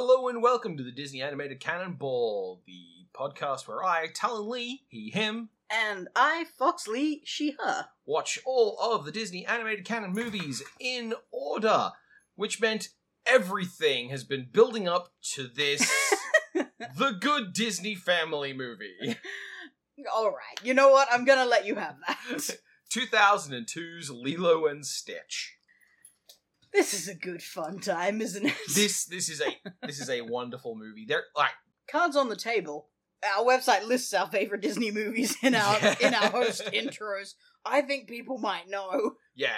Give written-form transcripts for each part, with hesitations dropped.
Hello and welcome to the Disney Animated Canon Ball, the podcast where I, Talon Lee, he, him, and I, Fox Lee, she, her, watch all of the Disney Animated Canon movies in order, which meant everything has been building up to this, the good Disney family movie. All right, you know what? I'm gonna let you have that. 2002's Lilo and Stitch. This is a good fun time, isn't it? This is a wonderful movie. There, like cards on the table. Our website lists our favorite Disney movies in our host intros. I think people might know. Yeah,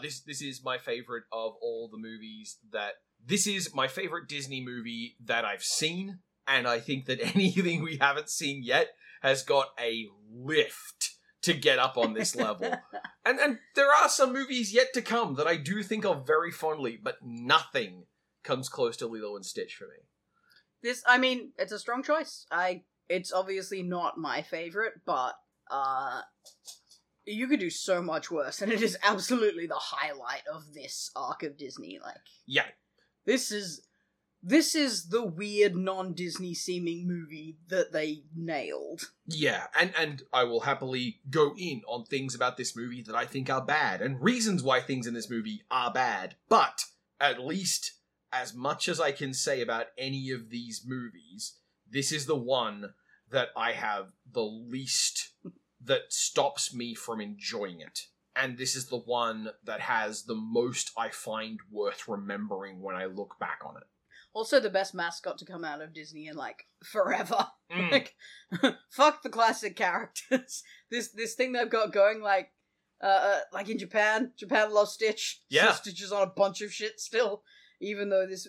this is my favorite of all the movies that. This is my favorite Disney movie that I've seen, and I think that anything we haven't seen yet has got a lift to get up on this level. And there are some movies yet to come that I do think of very fondly, but nothing comes close to Lilo and Stitch for me. It's a strong choice. It's obviously not my favorite, but you could do so much worse, and it is absolutely the highlight of this arc of Disney. Yeah. This is the weird non-Disney seeming movie that they nailed. Yeah, and I will happily go in on things about this movie that I think are bad, and reasons why things in this movie are bad, but at least as much as I can say about any of these movies, this is the one that I have the least that stops me from enjoying it. And this is the one that has the most I find worth remembering when I look back on it. Also, the best mascot to come out of Disney in, forever. Mm. Fuck the classic characters. This thing they've got going, in Japan loves Stitch. Yeah. So Stitch is on a bunch of shit still, even though this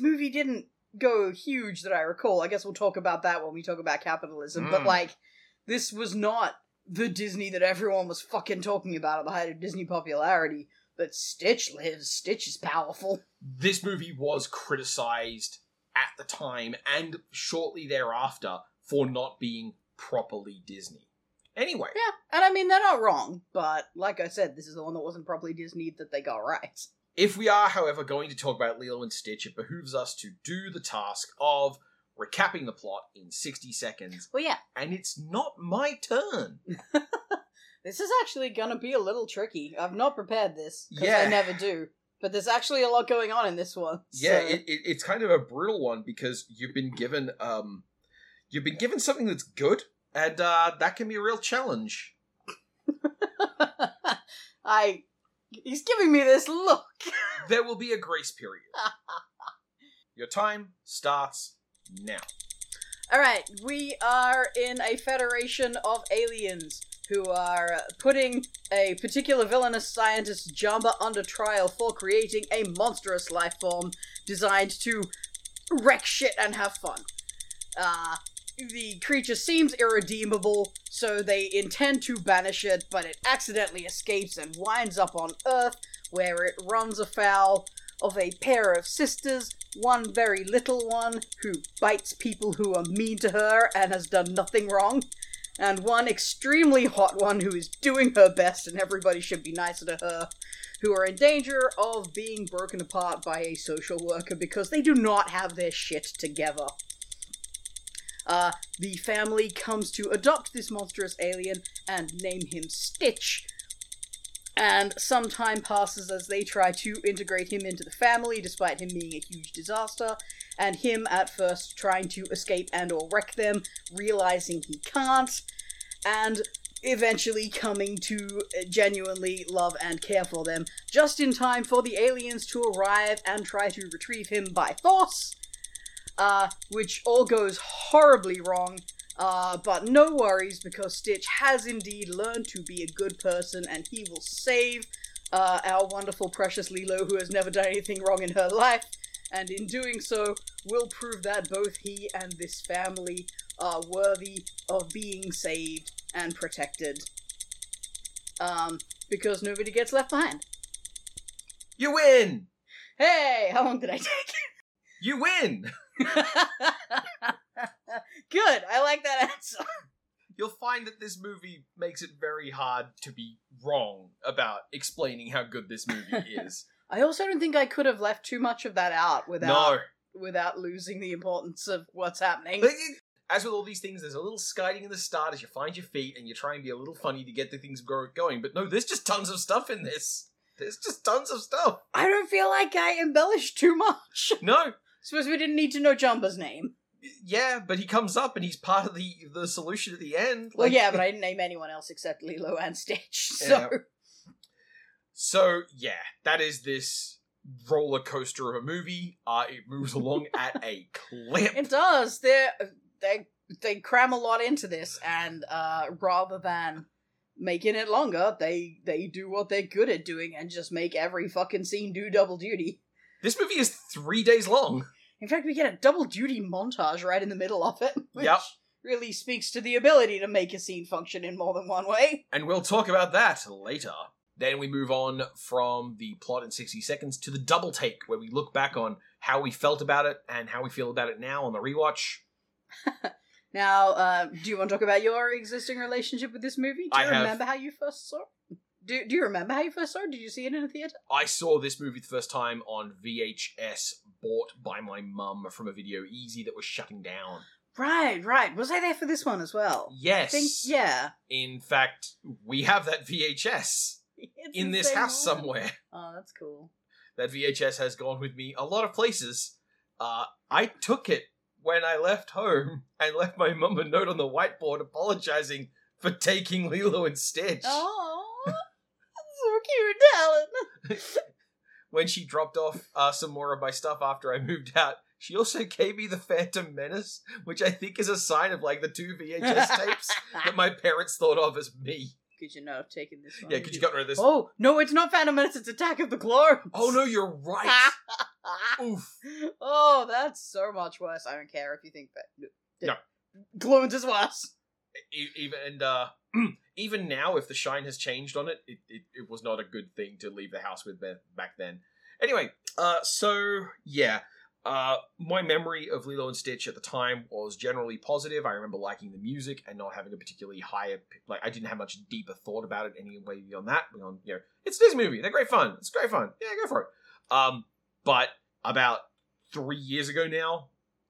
movie didn't go huge that I recall. I guess we'll talk about that when we talk about capitalism. Mm. But, this was not the Disney that everyone was fucking talking about at the height of Disney popularity. But Stitch lives. Stitch is powerful. This movie was criticised at the time and shortly thereafter for not being properly Disney. Anyway. Yeah, and they're not wrong, but like I said, this is the one that wasn't properly Disney that they got right. If we are, however, going to talk about Lilo and Stitch, it behooves us to do the task of recapping the plot in 60 seconds. Well, yeah. And it's not my turn. This is actually going to be a little tricky. I've not prepared this, because I never do. But there's actually a lot going on in this one. So. Yeah, it's kind of a brutal one, because you've been given something that's good, and that can be a real challenge. He's giving me this look. There will be a grace period. Your time starts now. All right, we are in a federation of aliens who are putting a particular villainous scientist, Jumba, under trial for creating a monstrous life form designed to wreck shit and have fun. The creature seems irredeemable, so they intend to banish it, but it accidentally escapes and winds up on Earth, where it runs afoul of a pair of sisters, one very little one, who bites people who are mean to her and has done nothing wrong, and one extremely hot one who is doing her best and everybody should be nicer to her, who are in danger of being broken apart by a social worker because they do not have their shit together. The family comes to adopt this monstrous alien and name him Stitch, and some time passes as they try to integrate him into the family despite him being a huge disaster, and him at first trying to escape and or wreck them, realizing he can't, and eventually coming to genuinely love and care for them, just in time for the aliens to arrive and try to retrieve him by force, which all goes horribly wrong. But no worries, because Stitch has indeed learned to be a good person, and he will save our wonderful, precious Lilo, who has never done anything wrong in her life, and in doing so, will prove that both he and this family are worthy of being saved and protected. Because nobody gets left behind. You win! Hey, how long did I take it? You win! Good, I like that answer. You'll find that this movie makes it very hard to be wrong about explaining how good this movie is. I also don't think I could have left too much of that out without without losing the importance of what's happening. But as with all these things, there's a little skiting in the start as you find your feet and you try and be a little funny to get the things going. But no, there's just tons of stuff in this. There's just tons of stuff. I don't feel like I embellished too much. No. Suppose we didn't need to know Jumba's name. Yeah, but he comes up and he's part of the solution at the end. Well, yeah, but I didn't name anyone else except Lilo and Stitch, so... Yeah. So, yeah, that is this roller coaster of a movie. It moves along at a clip. It does. They cram a lot into this, and rather than making it longer, they do what they're good at doing and just make every fucking scene do double duty. This movie is 3 days long. In fact, we get a double duty montage right in the middle of it, which really speaks to the ability to make a scene function in more than one way. And we'll talk about that later. Then we move on from the plot in 60 seconds to the double take, where we look back on how we felt about it and how we feel about it now on the rewatch. Now, do you want to talk about your existing relationship with this movie? Do you remember how you first saw it? Do you remember how you first saw it? Did you see it in a theater? I saw this movie the first time on VHS, bought by my mum from a Video Easy that was shutting down. Right. Was I there for this one as well? Yes. I think, yeah. In fact, we have that VHS in this house somewhere. Oh, that's cool. That VHS has gone with me a lot of places. I took it when I left home and left my mum a note on the whiteboard apologizing for taking Lilo and Stitch. Oh. Cute, Alan. When she dropped off some more of my stuff after I moved out, she also gave me the Phantom Menace, which I think is a sign of like the two VHS tapes that my parents thought of as me. Could you not have taken this one? Yeah, could you got rid of this? Oh, no, it's not Phantom Menace, it's Attack of the Clones. Oh, no, you're right. Oof. Oh, that's so much worse. I don't care if you think that. No. Clones is worse. Even now, if the shine has changed on it, it was not a good thing to leave the house with back then. Anyway, my memory of Lilo and Stitch at the time was generally positive. I remember liking the music and not having a particularly I didn't have much deeper thought about it anyway beyond that. Beyond, it's this movie. They're great fun. It's great fun. Yeah, go for it. But about 3 years ago now,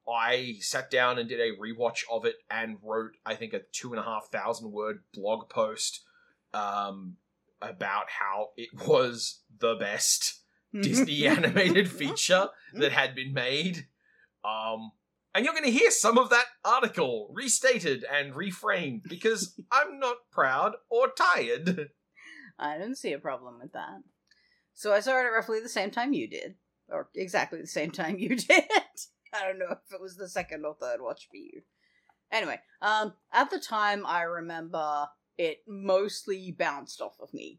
I sat down and did a rewatch of it and wrote, I think, a 2,500-word blog post about how it was the best Disney animated feature that had been made. And you're going to hear some of that article restated and reframed because I'm not proud or tired. I don't see a problem with that. So I saw it at roughly the same time you did. Or exactly the same time you did. I don't know if it was the second or third watch for you. Anyway, at the time, I remember it mostly bounced off of me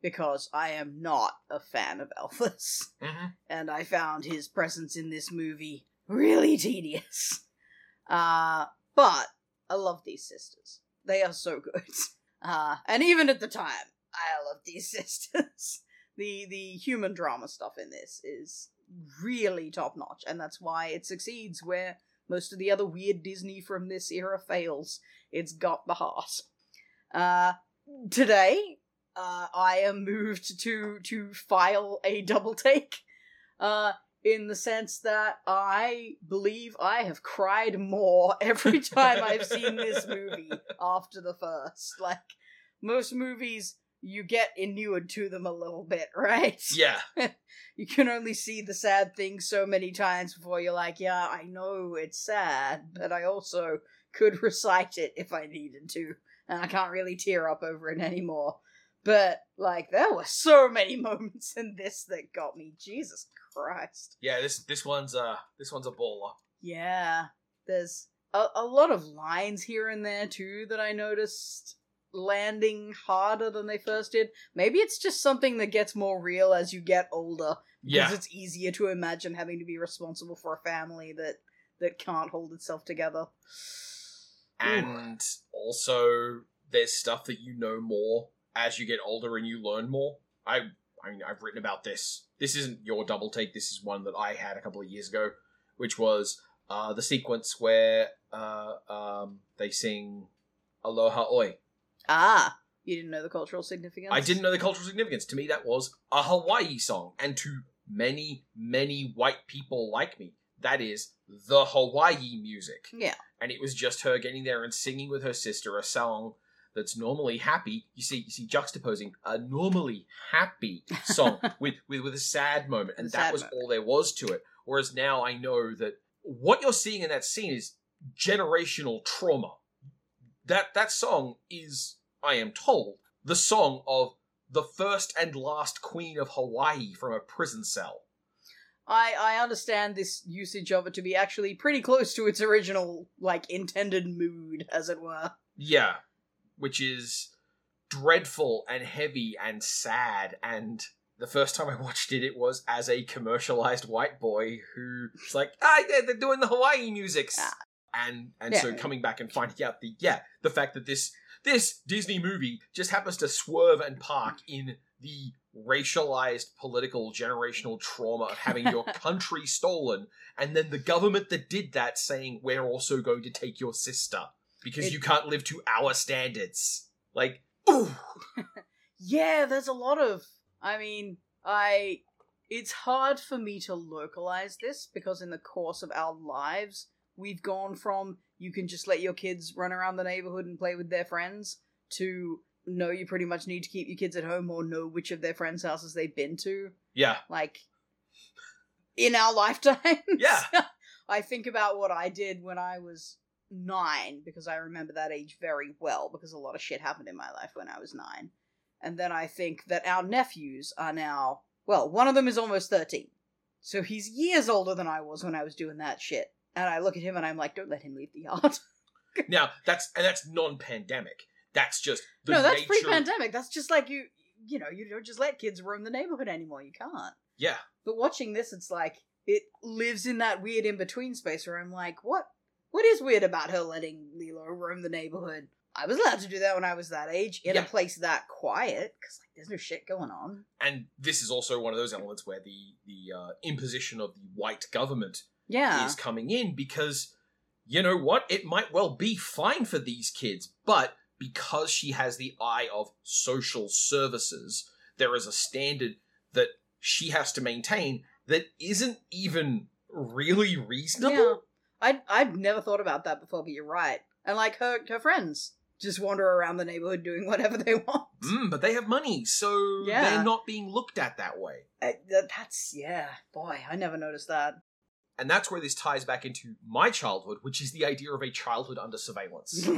because I am not a fan of Elvis. Mm-hmm. And I found his presence in this movie really tedious. But I love these sisters. They are so good. And even at the time, I love these sisters. The human drama stuff in this is really top-notch, and that's why it succeeds where most of the other weird Disney from this era fails. It's got the heart. Today, I am moved to file a double take, in the sense that I believe I have cried more every time I've seen this movie after the first. Like, most movies, you get inured to them a little bit, right? Yeah. You can only see the sad thing so many times before you're like, yeah, I know it's sad, but I also could recite it if I needed to, and I can't really tear up over it anymore. But, like, there were so many moments in this that got me. Jesus Christ. Yeah, this one's a baller. Yeah. There's a lot of lines here and there, too, that I noticed landing harder than they first did. Maybe it's just something that gets more real as you get older, because it's easier to imagine having to be responsible for a family that can't hold itself together. And also, there's stuff that you know more as you get older and you learn more. I mean, I've written about this. This isn't your double take. This is one that I had a couple of years ago, which was the sequence where they sing Aloha Oi. Ah, you didn't know the cultural significance? I didn't know the cultural significance. To me, that was a Hawaii song. And to many, many white people like me, that is the Hawaii music. Yeah. And it was just her getting there and singing with her sister a song that's normally happy. You see juxtaposing a normally happy song with a sad moment. And that was all there was to it. Whereas now I know that what you're seeing in that scene is generational trauma. That song is, I am told, the song of the first and last queen of Hawaii from a prison cell. I understand this usage of it to be actually pretty close to its original, intended mood, as it were. Yeah, which is dreadful and heavy and sad, and the first time I watched it, it was as a commercialized white boy who's like, they're doing the Hawaii music. So coming back and finding out the fact that this Disney movie just happens to swerve and park in the racialized, political, generational trauma of having your country stolen, and then the government that did that saying, we're also going to take your sister because you can't live to our standards. Ooh! Yeah, there's a lot of... it's hard for me to localize this because in the course of our lives, we've gone from you can just let your kids run around the neighborhood and play with their friends to... no, you pretty much need to keep your kids at home or know which of their friends' houses they've been to. Yeah. In our lifetimes. Yeah. I think about what I did when I was 9, because I remember that age very well, because a lot of shit happened in my life when I was 9. And then I think that our nephews are now... well, one of them is almost 13. So he's years older than I was when I was doing that shit. And I look at him and I'm like, don't let him leave the yard. Now, that's non-pandemic. That's just the nature. No, that's pre-pandemic. That's just you don't just let kids roam the neighborhood anymore. You can't. Yeah. But watching this, it's it lives in that weird in-between space where I'm like, what is weird about her letting Lilo roam the neighborhood? I was allowed to do that when I was that age in a place that quiet because there's no shit going on. And this is also one of those elements where the imposition of the white government is coming in because, you know what? It might well be fine for these kids, but... because she has the eye of social services, there is a standard that she has to maintain that isn't even really reasonable. Yeah. I'd never thought about that before, but you're right. And her friends just wander around the neighborhood doing whatever they want. But they have money, so they're not being looked at that way. I never noticed that. And that's where this ties back into my childhood, which is the idea of a childhood under surveillance.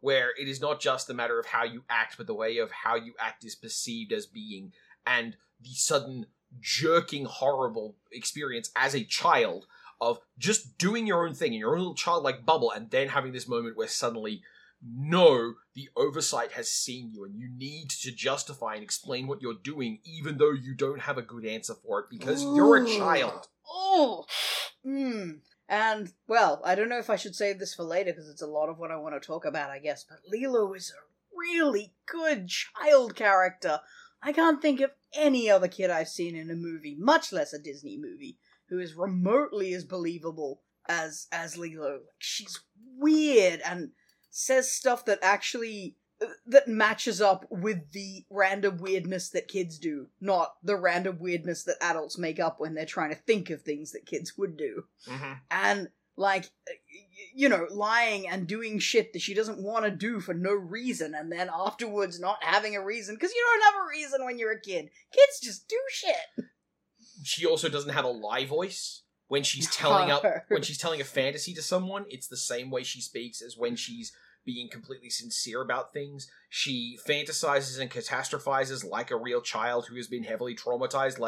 Where it is not just the matter of how you act, but the way of how you act is perceived as being, and the sudden jerking, horrible experience as a child of just doing your own thing in your own little childlike bubble, and then having this moment where suddenly, no, the oversight has seen you, and you need to justify and explain what you're doing, even though you don't have a good answer for it, because you're a child. Oh! Mm. And, I don't know if I should save this for later because it's a lot of what I want to talk about, I guess, but Lilo is a really good child character. I can't think of any other kid I've seen in a movie, much less a Disney movie, who is remotely as believable as Lilo. She's weird and says stuff that actually... that matches up with the random weirdness that kids do, not the random weirdness that adults make up when they're trying to think of things that kids would do. Mm-hmm. And, lying and doing shit that she doesn't want to do for no reason, and then afterwards not having a reason, because you don't have a reason when you're a kid. Kids just do shit. She also doesn't have a lie voice. When she's telling a fantasy to someone, it's the same way she speaks as when she's being completely sincere about things. She fantasizes and catastrophizes like a real child who has been heavily traumatized,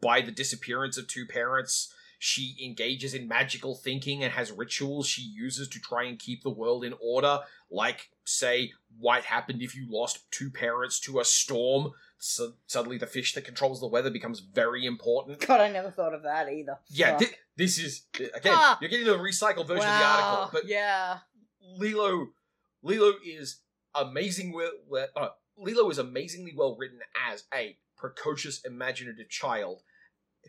by the disappearance of two parents. She engages in magical thinking and has rituals she uses to try and keep the world in order, what happened if you lost two parents to a storm? So suddenly the fish that controls the weather becomes very important. God, I never thought of that either. Yeah, this is... again, you're getting the recycled version of the article, but... yeah. Lilo is amazing. Lilo is amazingly well written as a precocious, imaginative child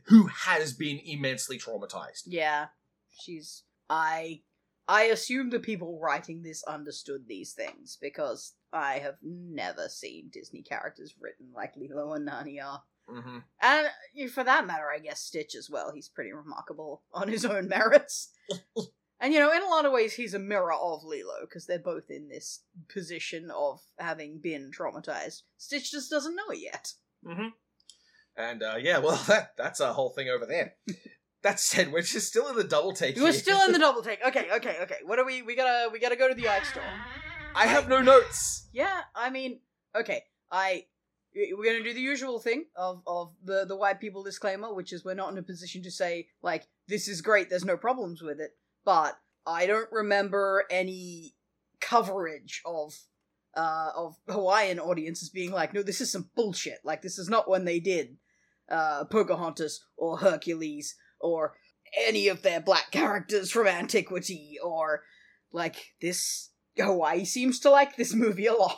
who has been immensely traumatized. Yeah, she's. I assume the people writing this understood these things because I have never seen Disney characters written like Lilo and Nani are. Mm-hmm. And for that matter, I guess Stitch as well. He's pretty remarkable on his own merits. And, you know, in a lot of ways, he's a mirror of Lilo, because they're both in this position of having been traumatized. Stitch just doesn't know it yet. Mm-hmm. And, yeah, well, that's our whole thing over there. That said, we're just still in the double take. We're still in the double take. Okay. What are we? We gotta go to the art store. I have no notes. Yeah, I mean, okay. We're gonna do the usual thing of the white people disclaimer, which is we're not in a position to say, like, this is great, there's no problems with it. But I don't remember any coverage of Hawaiian audiences being like, no, this is some bullshit. Like, this is not when they did Pocahontas or Hercules or any of their black characters from antiquity, or, like, this... Hawaii seems to like this movie a lot.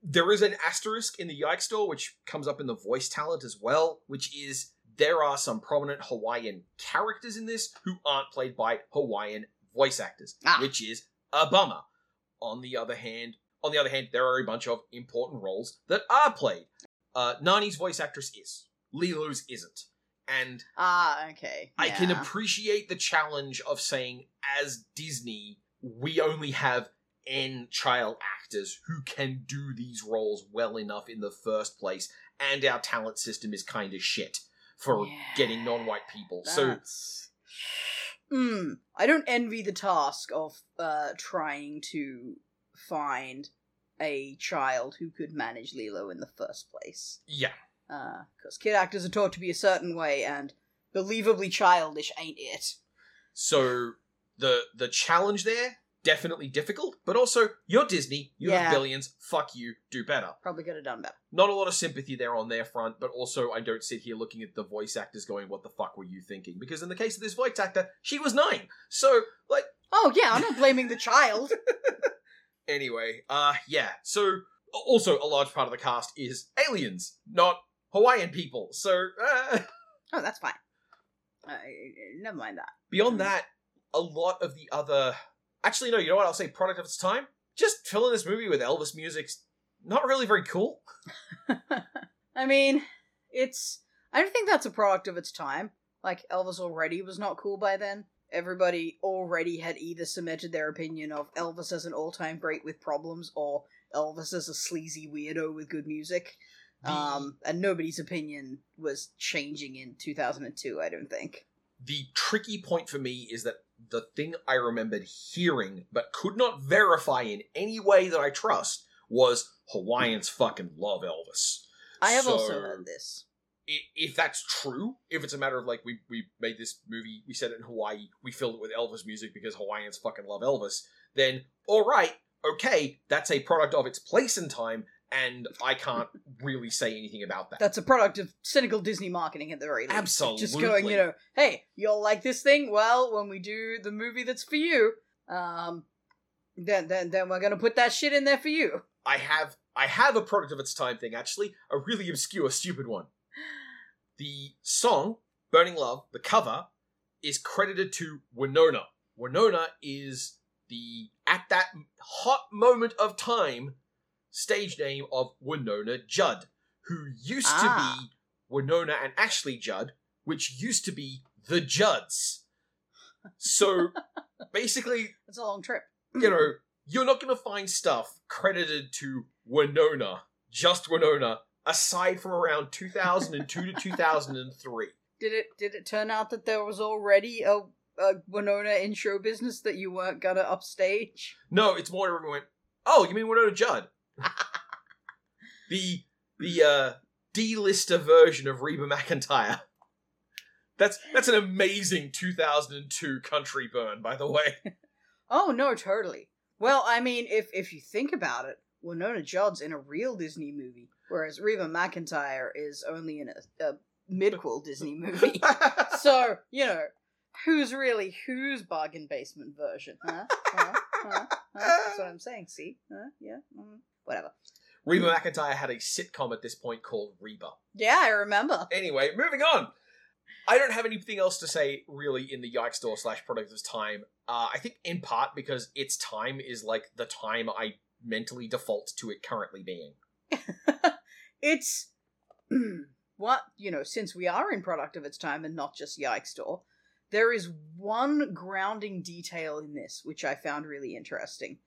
There is an asterisk in the Yike Store, which comes up in the voice talent as well, which is there are some prominent Hawaiian characters in this who aren't played by Hawaiian voice actors, which is a bummer. On the other hand, there are a bunch of important roles that are played. Nani's voice actress is. Lilo's isn't. And okay. Yeah. I can appreciate the challenge of saying, as Disney, we only have N child actors who can do these roles well enough in the first place, and our talent system is kind of shit for getting non-white people. That's... So, I don't envy the task of trying to find a child who could manage Lilo in the first place. Yeah. Because kid actors are taught to be a certain way, and believably childish ain't it. So the challenge there, definitely difficult, but also, you're Disney, you have billions, fuck you, do better. Probably could have done better. Not a lot of sympathy there on their front, but also I don't sit here looking at the voice actors going, what the fuck were you thinking? Because in the case of this voice actor, she was 9, so, like... Oh, yeah, I'm not blaming the child. Anyway, so, also, a large part of the cast is aliens, not Hawaiian people, so... Oh, that's fine. Never mind that. Beyond that, a lot of the other... Actually, no, you know what? I'll say product of its time. Just filling this movie with Elvis music's not really very cool. I mean, I don't think that's a product of its time. Like, Elvis already was not cool by then. Everybody already had either cemented their opinion of Elvis as an all-time great with problems, or Elvis as a sleazy weirdo with good music. And nobody's opinion was changing in 2002, I don't think. The tricky point for me is that the thing I remembered hearing, but could not verify in any way that I trust, was Hawaiians fucking love Elvis. I have also heard this. If that's true, if it's a matter of, like, we made this movie, we set it in Hawaii, we filled it with Elvis music because Hawaiians fucking love Elvis, then, alright, okay, that's a product of its place in time, and I can't really say anything about that. That's a product of cynical Disney marketing at the very least. Absolutely. Just going, you know, hey, you'll like this thing? Well, when we do the movie that's for you, then we're going to put that shit in there for you. I have a product of its time thing, actually. A really obscure, stupid one. The song, Burning Love, the cover, is credited to Wynonna. Wynonna is at that hot moment of time, stage name of Wynonna Judd, who used to be Wynonna and Ashley Judd, which used to be the Judds. So, basically... It's a long trip. You know, you're not going to find stuff credited to Wynonna, just Wynonna, aside from around 2002 to 2003. Did it turn out that there was already a Wynonna in show business that you weren't going to upstage? No, it's more everyone went, oh, you mean Wynonna Judd? the D-lister version of Reba McEntire. That's an amazing 2002 country burn, by the way. Oh, no, totally. Well, I mean, if you think about it, Wynonna Judd's in a real Disney movie, whereas Reba McEntire is only in a midquel Disney movie. So, you know, who's bargain basement version, huh? That's what I'm saying, see? Whatever. Reba McEntire had a sitcom at this point called Reba. Yeah, I remember. Anyway, moving on. I don't have anything else to say, really, in the Yike Store / product of its time. I think in part because its time is, like, the time I mentally default to it currently being. It's... what, you know, since we are in product of its time and not just Yikes Store, there is one grounding detail in this which I found really interesting.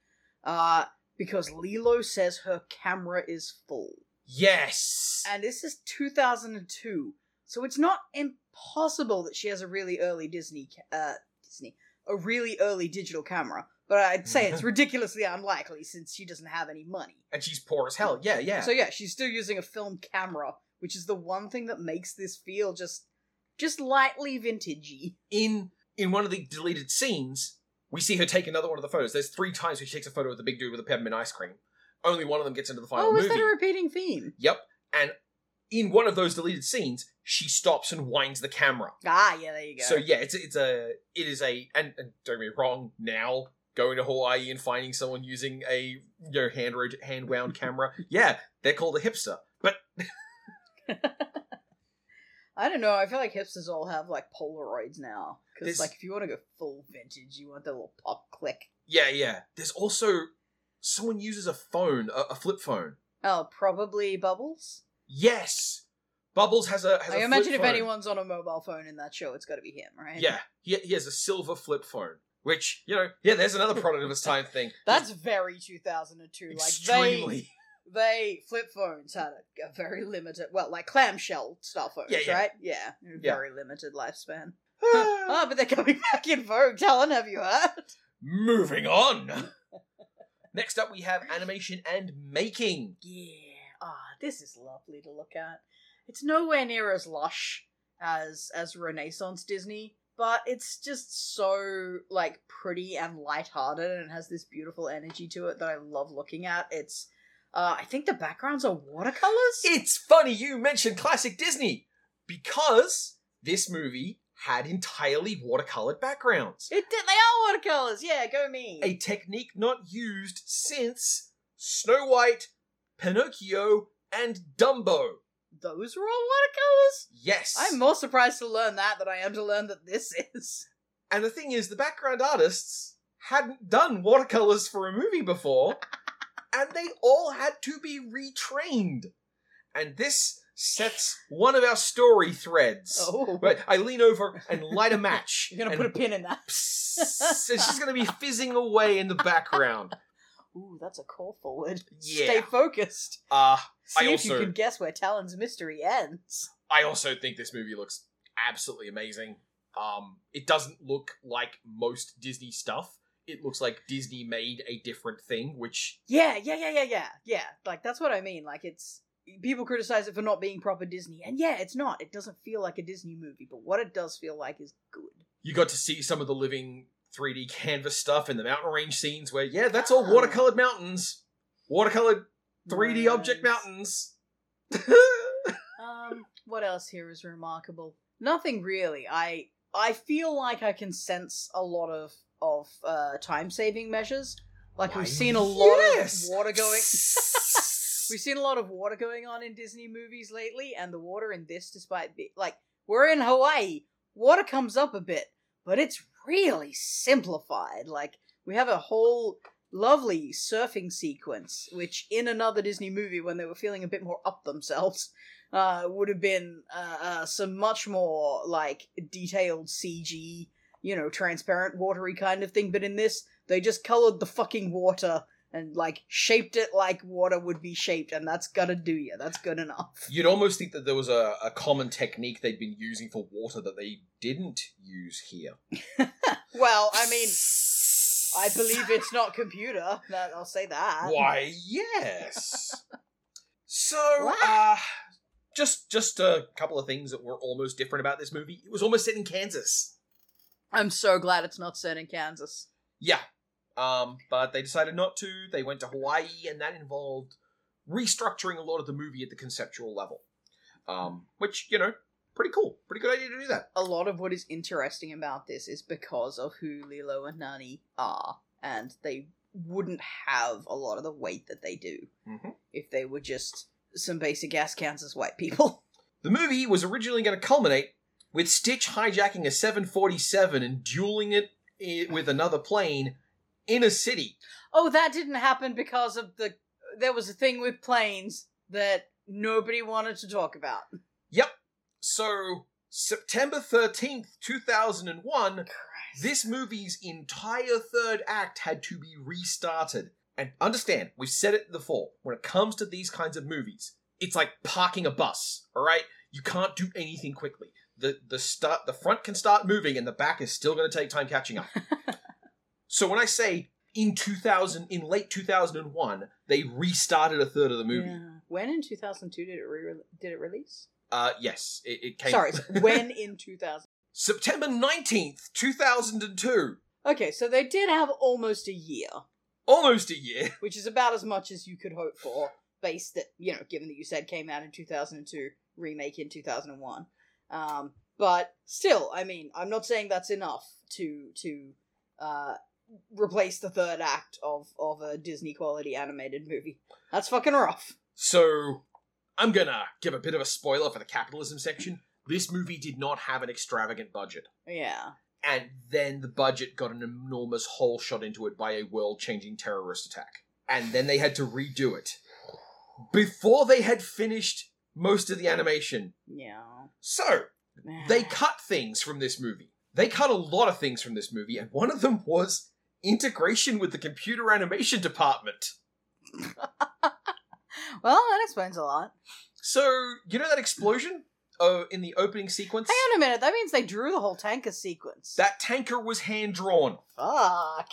Because Lilo says her camera is full. Yes! And this is 2002, so it's not impossible that she has a really early a really early digital camera, but I'd say it's ridiculously unlikely since she doesn't have any money. And she's poor as hell, yeah. So yeah, she's still using a film camera, which is the one thing that makes this feel just lightly vintagey. In one of the deleted scenes, we see her take another one of the photos. There's 3 times where she takes a photo of the big dude with the peppermint ice cream. Only one of them gets into the final movie. Oh, is that a repeating theme? Yep. And in one of those deleted scenes, she stops and winds the camera. Ah, yeah, there you go. So yeah, it is a and don't get me wrong, now going to Hawaii and finding someone using a hand wound camera. Yeah, they're called a hipster. But I don't know. I feel like hipsters all have like Polaroids now because like if you want to go full vintage, you want that little pop click. Yeah. There's also someone uses a phone, a flip phone. Oh, probably Bubbles? Yes! Bubbles has a flip phone. I imagine if anyone's on a mobile phone in that show, it's got to be him, right? Yeah, he has a silver flip phone, which, you know, yeah, there's another product of his time thing. That's very 2002. Extremely. Like, they flip phones had a very limited, well, like clamshell style phones, right? Yeah, very limited lifespan. Oh, but they're coming back in vogue. Talon, have you heard? Moving on! Next up, we have animation and making. Yeah. This is lovely to look at. It's nowhere near as lush as Renaissance Disney, but it's just so, like, pretty and lighthearted and has this beautiful energy to it that I love looking at. It's, I think the backgrounds are watercolors? It's funny you mentioned classic Disney, because this movie had entirely watercolored backgrounds. It did. They are watercolors. Yeah, go me. A technique not used since Snow White, Pinocchio, and Dumbo. Those were all watercolors? Yes. I'm more surprised to learn that than I am to learn that this is. And the thing is, the background artists hadn't done watercolors for a movie before, and they all had to be retrained. And this sets one of our story threads. Oh. Right, I lean over and light a match. You're going to put a pin in that. Psss, it's just going to be fizzing away in the background. Ooh, that's a call forward. Yeah. Stay focused. See if you can guess where Talon's mystery ends. I also think this movie looks absolutely amazing. It doesn't look like most Disney stuff. It looks like Disney made a different thing, which... Yeah. Like, that's what I mean. Like, it's... People criticize it for not being proper Disney, and yeah, it's not. It doesn't feel like a Disney movie, but what it does feel like is good. You got to see some of the living 3D canvas stuff in the mountain range scenes where, yeah, that's all watercolored mountains. Watercolored 3D object mountains. What else here is remarkable? Nothing really. I feel like I can sense a lot of time-saving measures. Like, we've seen a lot of water going... We've seen a lot of water going on in Disney movies lately, and the water in this, despite... we're in Hawaii. Water comes up a bit, but it's really simplified. Like, we have a whole lovely surfing sequence, which in another Disney movie, when they were feeling a bit more up themselves, would have been some much more, like, detailed CG, you know, transparent, watery kind of thing. But in this, they just coloured the fucking water and, like, shaped it like water would be shaped, and that's gotta do ya. That's good enough. You'd almost think that there was a common technique they'd been using for water that they didn't use here. Well, I mean, I believe it's not computer. I'll say that. Why, yes. So, just a couple of things that were almost different about this movie. It was almost set in Kansas. I'm so glad it's not set in Kansas. Yeah. But they decided not to. They went to Hawaii, and that involved restructuring a lot of the movie at the conceptual level. Which, you know, pretty cool. Pretty good idea to do that. A lot of what is interesting about this is because of who Lilo and Nani are, and they wouldn't have a lot of the weight that they do if they were just some basic-ass Kansas white people. The movie was originally going to culminate with Stitch hijacking a 747 and dueling it with another plane in a city. Oh, that didn't happen because of there was a thing with planes that nobody wanted to talk about. Yep. So September 13th, 2001, Christ. This movie's entire third act had to be restarted. And understand, we've said it before, when it comes to these kinds of movies, it's like parking a bus, all right? You can't do anything quickly. The front can start moving and the back is still going to take time catching up. So when I say in late 2001, they restarted a third of the movie. Yeah. When in 2002 did it release? Yes, it came. Sorry, when in 2000? September 19th, 2002. Okay, so they did have almost a year. Almost a year. Which is about as much as you could hope for, based that, you know, given that you said came out in 2002, remake in 2001. But still, I mean, I'm not saying that's enough to replace the third act of a Disney-quality animated movie. That's fucking rough. So, I'm gonna give a bit of a spoiler for the capitalism section. This movie did not have an extravagant budget. Yeah. And then the budget got an enormous hole shot into it by a world-changing terrorist attack. And then they had to redo it. Before they had finished most of the animation. Yeah. So, they cut things from this movie. They cut a lot of things from this movie, and one of them was integration with the computer animation department. Well, that explains a lot. So, you know that explosion in the opening sequence? Hang on a minute, that means they drew the whole tanker sequence. That tanker was hand-drawn. Fuck.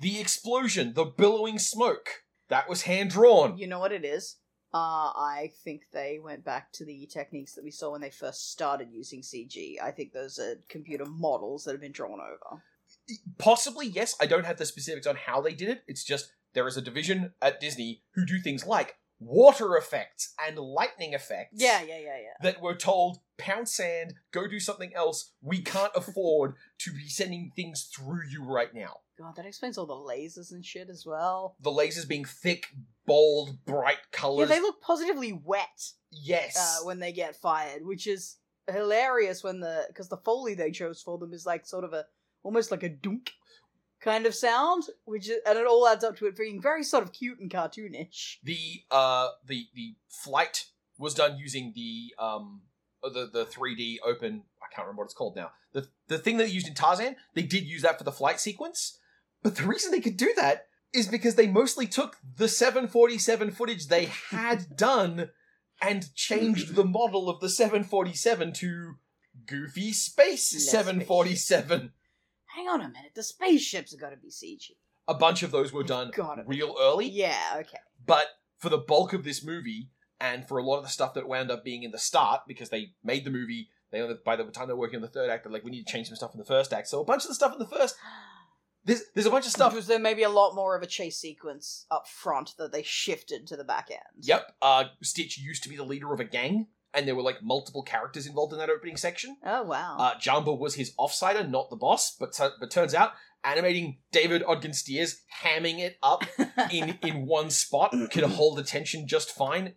The explosion, the billowing smoke, that was hand-drawn. You know what it is? I think they went back to the techniques that we saw when they first started using CG. I think those are computer models that have been drawn over. Possibly, yes. I don't have the specifics on how they did it. It's just there is a division at Disney who do things like water effects and lightning effects. Yeah. That were told, pound sand, go do something else. We can't afford to be sending things through you right now. God, that explains all the lasers and shit as well. The lasers being thick, bold, bright colors. Yeah, they look positively wet. Yes. When they get fired, which is hilarious because the Foley they chose for them is like sort of almost like a dunk kind of sound, and it all adds up to it being very sort of cute and cartoonish. The flight was done using the 3D open, I can't remember what it's called now. The thing that they used in Tarzan, they did use that for the flight sequence, but the reason they could do that is because they mostly took the 747 footage they had done and changed the model of the 747 to goofy space 747. Hang on a minute, the spaceships are going to be CG. A bunch of those were done real early. Yeah, okay. But for the bulk of this movie, and for a lot of the stuff that wound up being in the start, because they made the movie, by the time they were working on the third act, they're like, we need to change some stuff in the first act. So a bunch of the stuff in the first... There's a bunch of stuff. Because there may be a lot more of a chase sequence up front that they shifted to the back end. Yep. Stitch used to be the leader of a gang, and there were like multiple characters involved in that opening section. Oh, wow. Jumba was his offsider, not the boss, but turns out animating David Ogden Stiers hamming it up in one spot could hold attention just fine.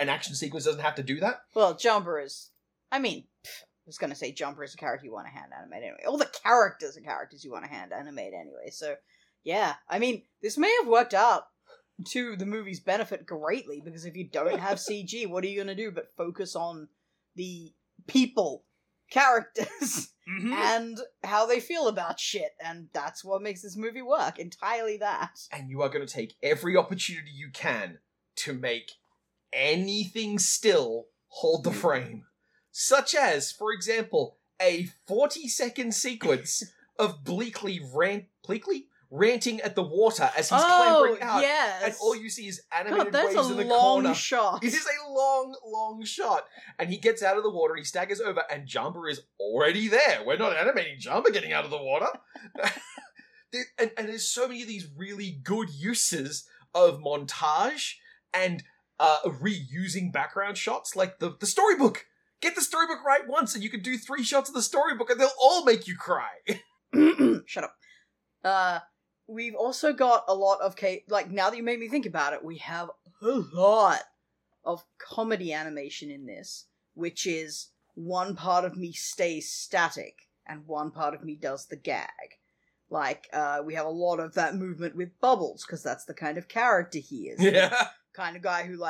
An action sequence doesn't have to do that. Well, Jumba is... I mean... I was going to say Jumper is a character you want to hand animate anyway. All the characters are characters you want to hand animate anyway. So, yeah. I mean, this may have worked out to the movie's benefit greatly, because if you don't have CG, what are you going to do but focus on the people, characters, mm-hmm. and how they feel about shit. And that's what makes this movie work. Entirely that. And you are going to take every opportunity you can to make anything still hold the frame. Such as, for example, a 40-second sequence of Pleakley ranting at the water as he's clambering out, yes. and all you see is animated waves in the corner. God, that's a long shot. It is a long, long shot. And he gets out of the water, he staggers over, and Jumba is already there. We're not animating Jumba getting out of the water. and there's so many of these really good uses of montage and reusing background shots, like the storybook. Get the storybook right once and you can do 3 shots of the storybook and they'll all make you cry. Shut up. We've also got a lot of... now that you made me think about it, we have a lot of comedy animation in this, which is one part of me stays static and one part of me does the gag. We have a lot of that movement with Bubbles, because that's the kind of character he is. Yeah. The kind of guy who,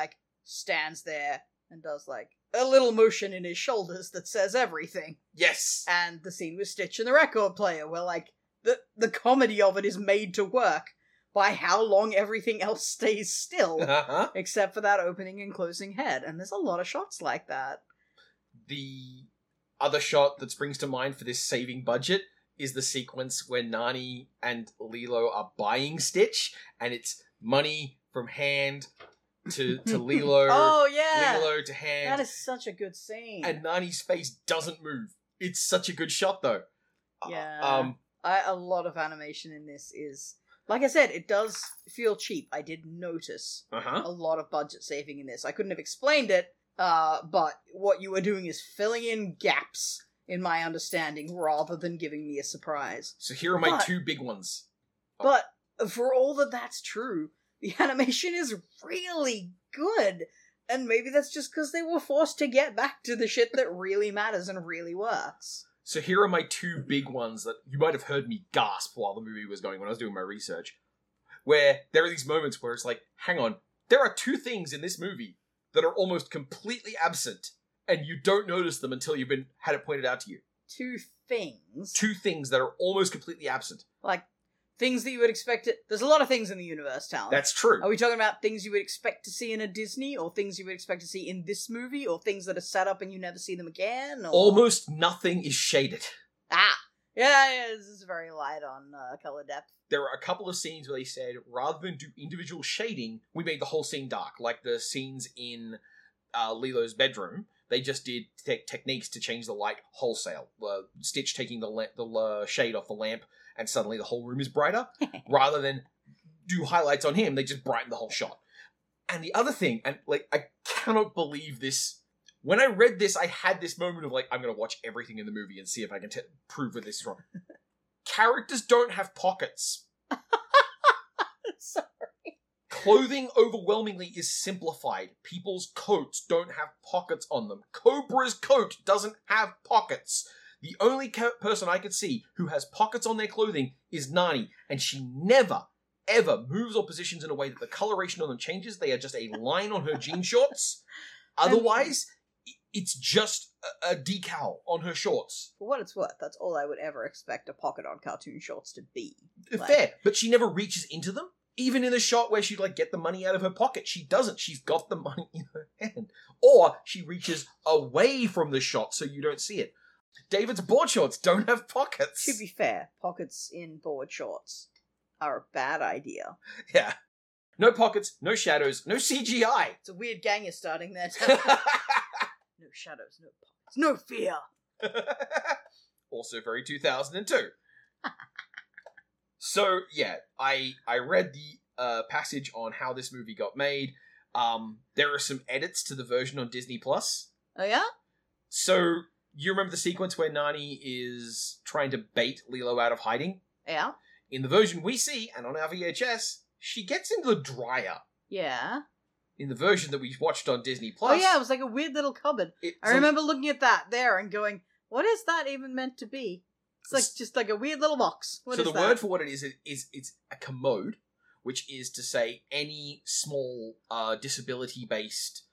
stands there, and does like a little motion in his shoulders that says everything. Yes. And the scene with Stitch and the record player where like the comedy of it is made to work by how long everything else stays still, except for that opening and closing head. And there's a lot of shots like that. The other shot that springs to mind for this saving budget is the sequence where Nani and Lilo are buying Stitch, and it's money from hand to Lilo, oh yeah, Lilo to hand. That is such a good scene. And Nani's face doesn't move. It's such a good shot, though. Yeah. A lot of animation in this is... Like I said, it does feel cheap. I did notice a lot of budget saving in this. I couldn't have explained it, but what you are doing is filling in gaps in my understanding rather than giving me a surprise. So here are my two big ones. Oh. But for all that's true, the animation is really good. And maybe that's just because they were forced to get back to the shit that really matters and really works. So here are my two big ones that you might have heard me gasp while the movie was going when I was doing my research, where there are these moments where it's like, hang on, there are two things in this movie that are almost completely absent, and you don't notice them until you've had it pointed out to you. Two things? Two things that are almost completely absent. Like, things that you would expect it... There's a lot of things in the universe, Talon. That's true. Are we talking about things you would expect to see in a Disney, or things you would expect to see in this movie, or things that are set up and you never see them again, or... Almost nothing is shaded. Ah! Yeah, this is very light on colour depth. There are a couple of scenes where they said, rather than do individual shading, we made the whole scene dark. Like the scenes in Lilo's bedroom, they just did techniques to change the light wholesale. Stitch taking the shade off the lamp, and suddenly the whole room is brighter. Rather than do highlights on him, they just brighten the whole shot. And the other thing, and like, I cannot believe this. When I read this, I had this moment of like, I'm going to watch everything in the movie and see if I can prove that this is wrong. Characters don't have pockets. Sorry. Clothing overwhelmingly is simplified. People's coats don't have pockets on them. Cobra's coat doesn't have pockets. The only person I could see who has pockets on their clothing is Nani, and she never, ever moves or positions in a way that the coloration on them changes. They are just a line on her jean shorts. Otherwise, it's just a decal on her shorts. For what it's worth, that's all I would ever expect a pocket on cartoon shorts to be. Like... Fair, but she never reaches into them. Even in a shot where she'd, like, get the money out of her pocket, she doesn't. She's got the money in her hand. Or she reaches away from the shot so you don't see it. David's board shorts don't have pockets. To be fair, pockets in board shorts are a bad idea. Yeah. No pockets, no shadows, no CGI. It's a weird gang you're starting there. No shadows, no pockets, no fear. Also very 2002. So, yeah, I read the passage on how this movie got made. There are some edits to the version on Disney+. Oh, yeah? So... You remember the sequence where Nani is trying to bait Lilo out of hiding? Yeah. In the version we see, and on our VHS, she gets into the dryer. Yeah. In the version that we watched on Disney+. Oh yeah, it was like a weird little cupboard. I remember looking at that there and going, what is that even meant to be? It's like just like a weird little box. What is that? So the word for what it is it's a commode, which is to say any small disability-based...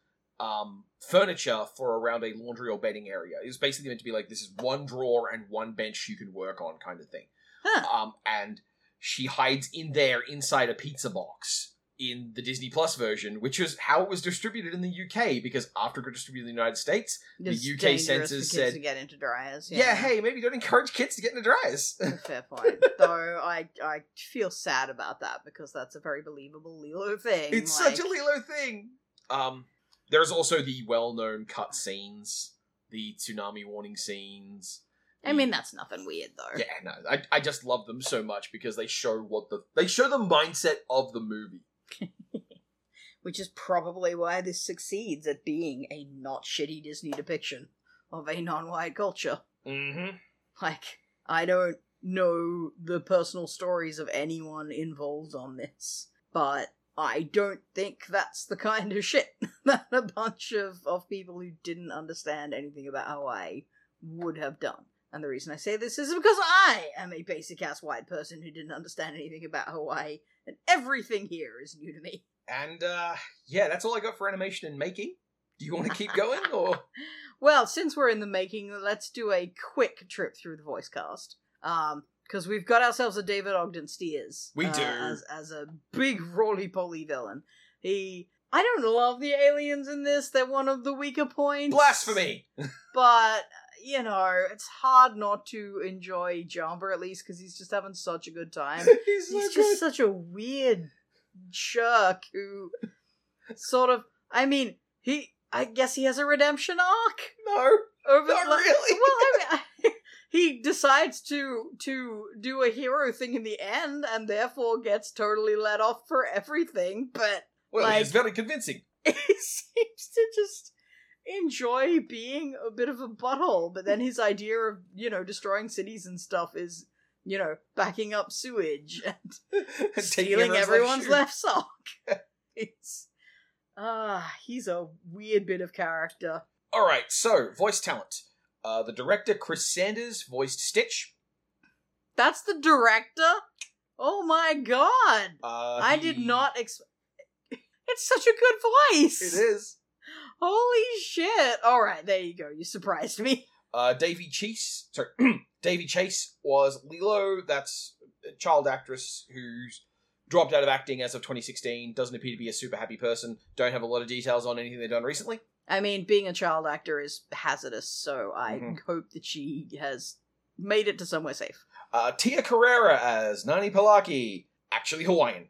furniture for around a laundry or bedding area. It was basically meant to be like, this is one drawer and one bench you can work on kind of thing. Huh. And she hides in there inside a pizza box in the Disney Plus version, which is how it was distributed in the UK, because after it got distributed in the United States, it's the UK censors said... to get into dryers. Yeah. Yeah, hey, maybe don't encourage kids to get into dryers. Fair point. Though I feel sad about that, because that's a very believable Lilo thing. It's like... such a Lilo thing! There's also the well-known cut scenes, the tsunami warning scenes. I mean, that's nothing weird, though. Yeah, no, I just love them so much because they show the mindset of the movie. Which is probably why this succeeds at being a not shitty Disney depiction of a non-white culture. Mm-hmm. Like, I don't know the personal stories of anyone involved on this, but... I don't think that's the kind of shit that a bunch of people who didn't understand anything about Hawaii would have done. And the reason I say this is because I am a basic-ass white person who didn't understand anything about Hawaii, and everything here is new to me. And, yeah, that's all I got for animation and making. Do you want to keep going, or? Well, since we're in the making, let's do a quick trip through the voice cast. Because we've got ourselves a David Ogden Stiers. We do. As a big roly-poly villain. I don't love the aliens in this. They're one of the weaker points. Blasphemy! But, you know, it's hard not to enjoy Jumba, at least, because he's just having such a good time. he's just such a weird jerk who sort of... I mean, I guess he has a redemption arc? No, not really. Well, I mean... He decides to do a hero thing in the end, and therefore gets totally let off for everything, but... Well, like, he's very convincing. He seems to just enjoy being a bit of a butthole, but then his idea of, you know, destroying cities and stuff is, you know, backing up sewage and stealing everyone's left sock. He's a weird bit of character. Alright, so, voice talent. The director, Chris Sanders, voiced Stitch. That's the director? Oh my god! I did not expect... It's such a good voice! It is. Holy shit! Alright, there you go. You surprised me. Daveigh Chase... Sorry. Daveigh Chase was Lilo. That's a child actress who's dropped out of acting as of 2016. Doesn't appear to be a super happy person. Don't have a lot of details on anything they've done recently. I mean, being a child actor is hazardous, so I hope that she has made it to somewhere safe. Tia Carrere as Nani Palaki, actually Hawaiian.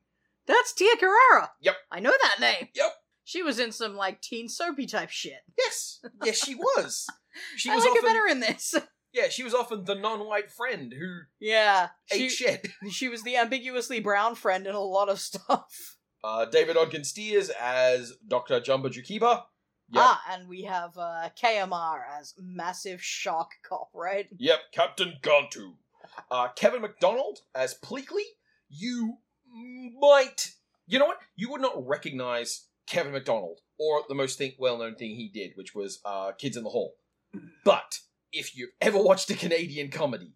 That's Tia Carrere! Yep. I know that name! Yep. She was in some, like, teen soapy type shit. Yes! Yes, she was! She I was like often, her better in this. Yeah, she was often the non-white friend who ate shit. She was the ambiguously brown friend in a lot of stuff. David Ogden Stiers as Dr. Jumba Jukiba. Yep. And we have KMR as Massive Shark Cop, right? Yep, Captain Gantu. Kevin McDonald as Pleakley. You know what? You would not recognize Kevin McDonald or the most well-known thing he did, which was Kids in the Hall. But if you've ever watched a Canadian comedy,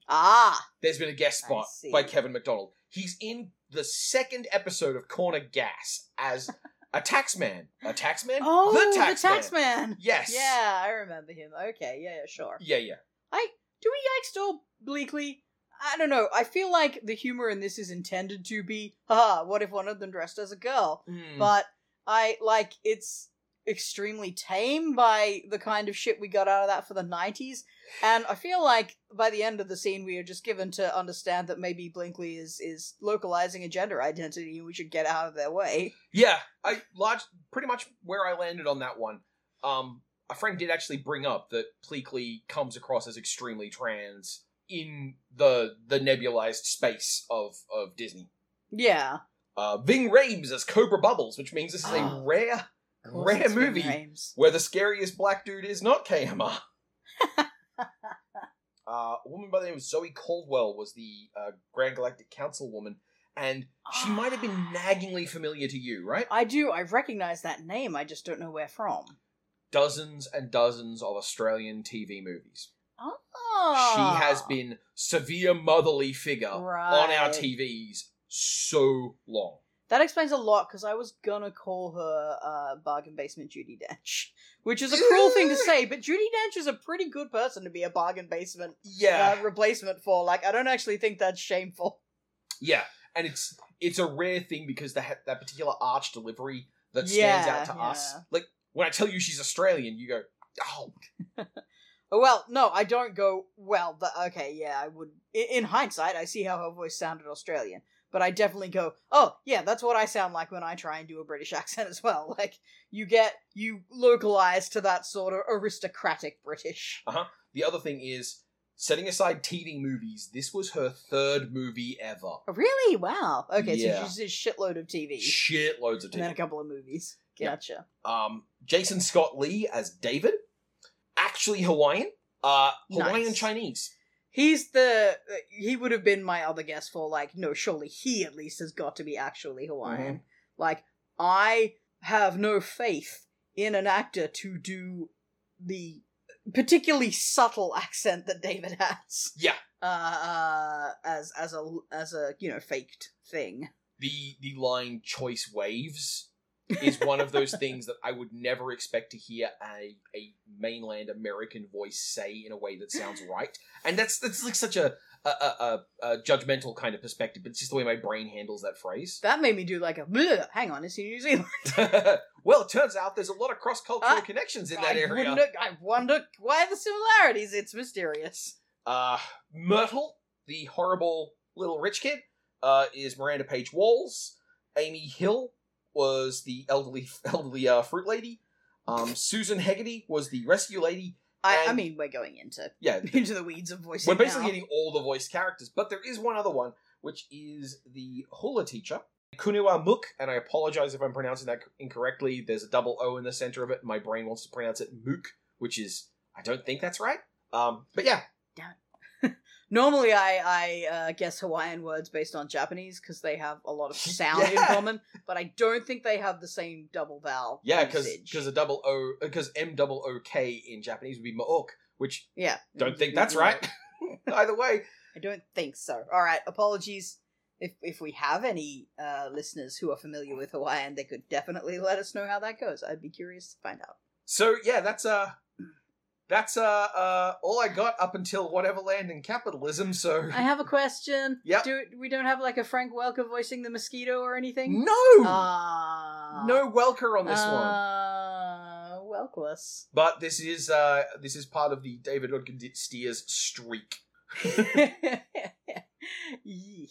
there's been a guest spot by Kevin McDonald. He's in the second episode of Corner Gas as... A taxman. A taxman? Oh, the taxman. Yes. Yeah, I remember him. Okay, yeah, sure. Yeah. Do we extol Bleakley? I don't know. I feel like the humor in this is intended to be, what if one of them dressed as a girl? But it's extremely tame by the kind of shit we got out of that for the 90s. And I feel like by the end of the scene, we are just given to understand that maybe Bleakley is localizing a gender identity and we should get out of their way. Yeah, pretty much where I landed on that one. A friend did actually bring up that Bleakley comes across as extremely trans in the nebulized space of Disney. Yeah. Ving Rhames as Cobra Bubbles, which means this is a rare movie where the scariest black dude is not KMR. A woman by the name of Zoe Caldwell was the Grand Galactic Councilwoman, and she might have been naggingly familiar to you, right? I do. I recognize that name. I just don't know where from. Dozens and dozens of Australian TV movies. Oh. She has been severe motherly figure on our TVs so long. That explains a lot, because I was gonna call her bargain basement Judi Dench, which is a cruel thing to say, but Judi Dench is a pretty good person to be a bargain basement replacement for. Like, I don't actually think that's shameful. Yeah, and it's a rare thing because they have that particular arch delivery that stands out to us. Like, when I tell you she's Australian, you go, oh. Well, no, I don't go, I would. In hindsight, I see how her voice sounded Australian. But I definitely go, oh, yeah, that's what I sound like when I try and do a British accent as well. Like, you localise to that sort of aristocratic British. The other thing is, setting aside TV movies, this was her third movie ever. Really? Wow. Okay, so she did shitloads of TV. And then a couple of movies. Gotcha. Yep. Jason Scott Lee as David. Actually Hawaiian. Nice. Chinese. He's he would have been my other guess for, like, no, surely he at least has got to be actually Hawaiian. Like, I have no faith in an actor to do the particularly subtle accent that David has. Yeah. As a faked thing. The line choice waves is one of those things that I would never expect to hear a mainland American voice say in a way that sounds right. And that's like such a judgmental kind of perspective, but it's just the way my brain handles that phrase. That made me do like a bleh. Hang on, it's in New Zealand. Well, it turns out there's a lot of cross-cultural connections in that area. I wonder why the similarities. It's mysterious. Myrtle, the horrible little rich kid, is Miranda Page Walls. Amy Hill was the elderly fruit lady. Susan Hegarty was the rescue lady. I mean, we're going into the weeds of voice. We're basically getting all the voice characters, but there is one other one, which is the hula teacher, Kunua Mook, and I apologize if I'm pronouncing that incorrectly. There's a double O in the center of it, and my brain wants to pronounce it Mook, which is, I don't think that's right. But yeah. Normally I guess Hawaiian words based on Japanese because they have a lot of sound in common, but I don't think they have the same double vowel. Yeah, because a double O, because MOOK in Japanese would be Mook, which don't think that's right. Either way. I don't think so. All right, apologies. If we have any listeners who are familiar with Hawaiian, they could definitely let us know how that goes. I'd be curious to find out. So yeah, That's all I got up until whatever land in capitalism, so... I have a question. Yeah. We don't have, like, a Frank Welker voicing the mosquito or anything? No! No Welker on this one. Welkless. But this is part of the David Ogden Stiers streak. You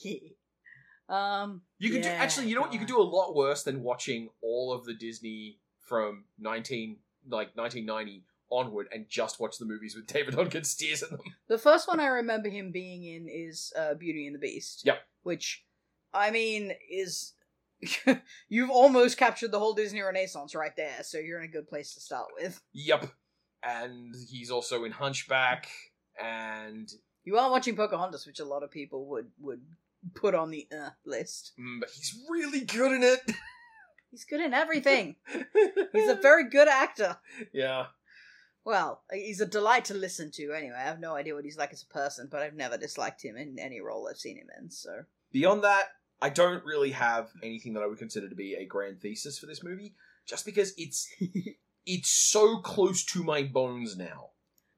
could actually, you know what? You could do a lot worse than watching all of the Disney from 1990 onward and just watch the movies with David Ogden Stiers in them. The first one I remember him being in is Beauty and the Beast. Yep. Which, I mean, is... you've almost captured the whole Disney Renaissance right there, so you're in a good place to start with. Yep. And he's also in Hunchback, and... You are watching Pocahontas, which a lot of people would put on the list. But he's really good in it! He's good in everything! He's a very good actor! Yeah. Well, he's a delight to listen to anyway. I have no idea what he's like as a person, but I've never disliked him in any role I've seen him in, so... Beyond that, I don't really have anything that I would consider to be a grand thesis for this movie, just because it's so close to my bones now.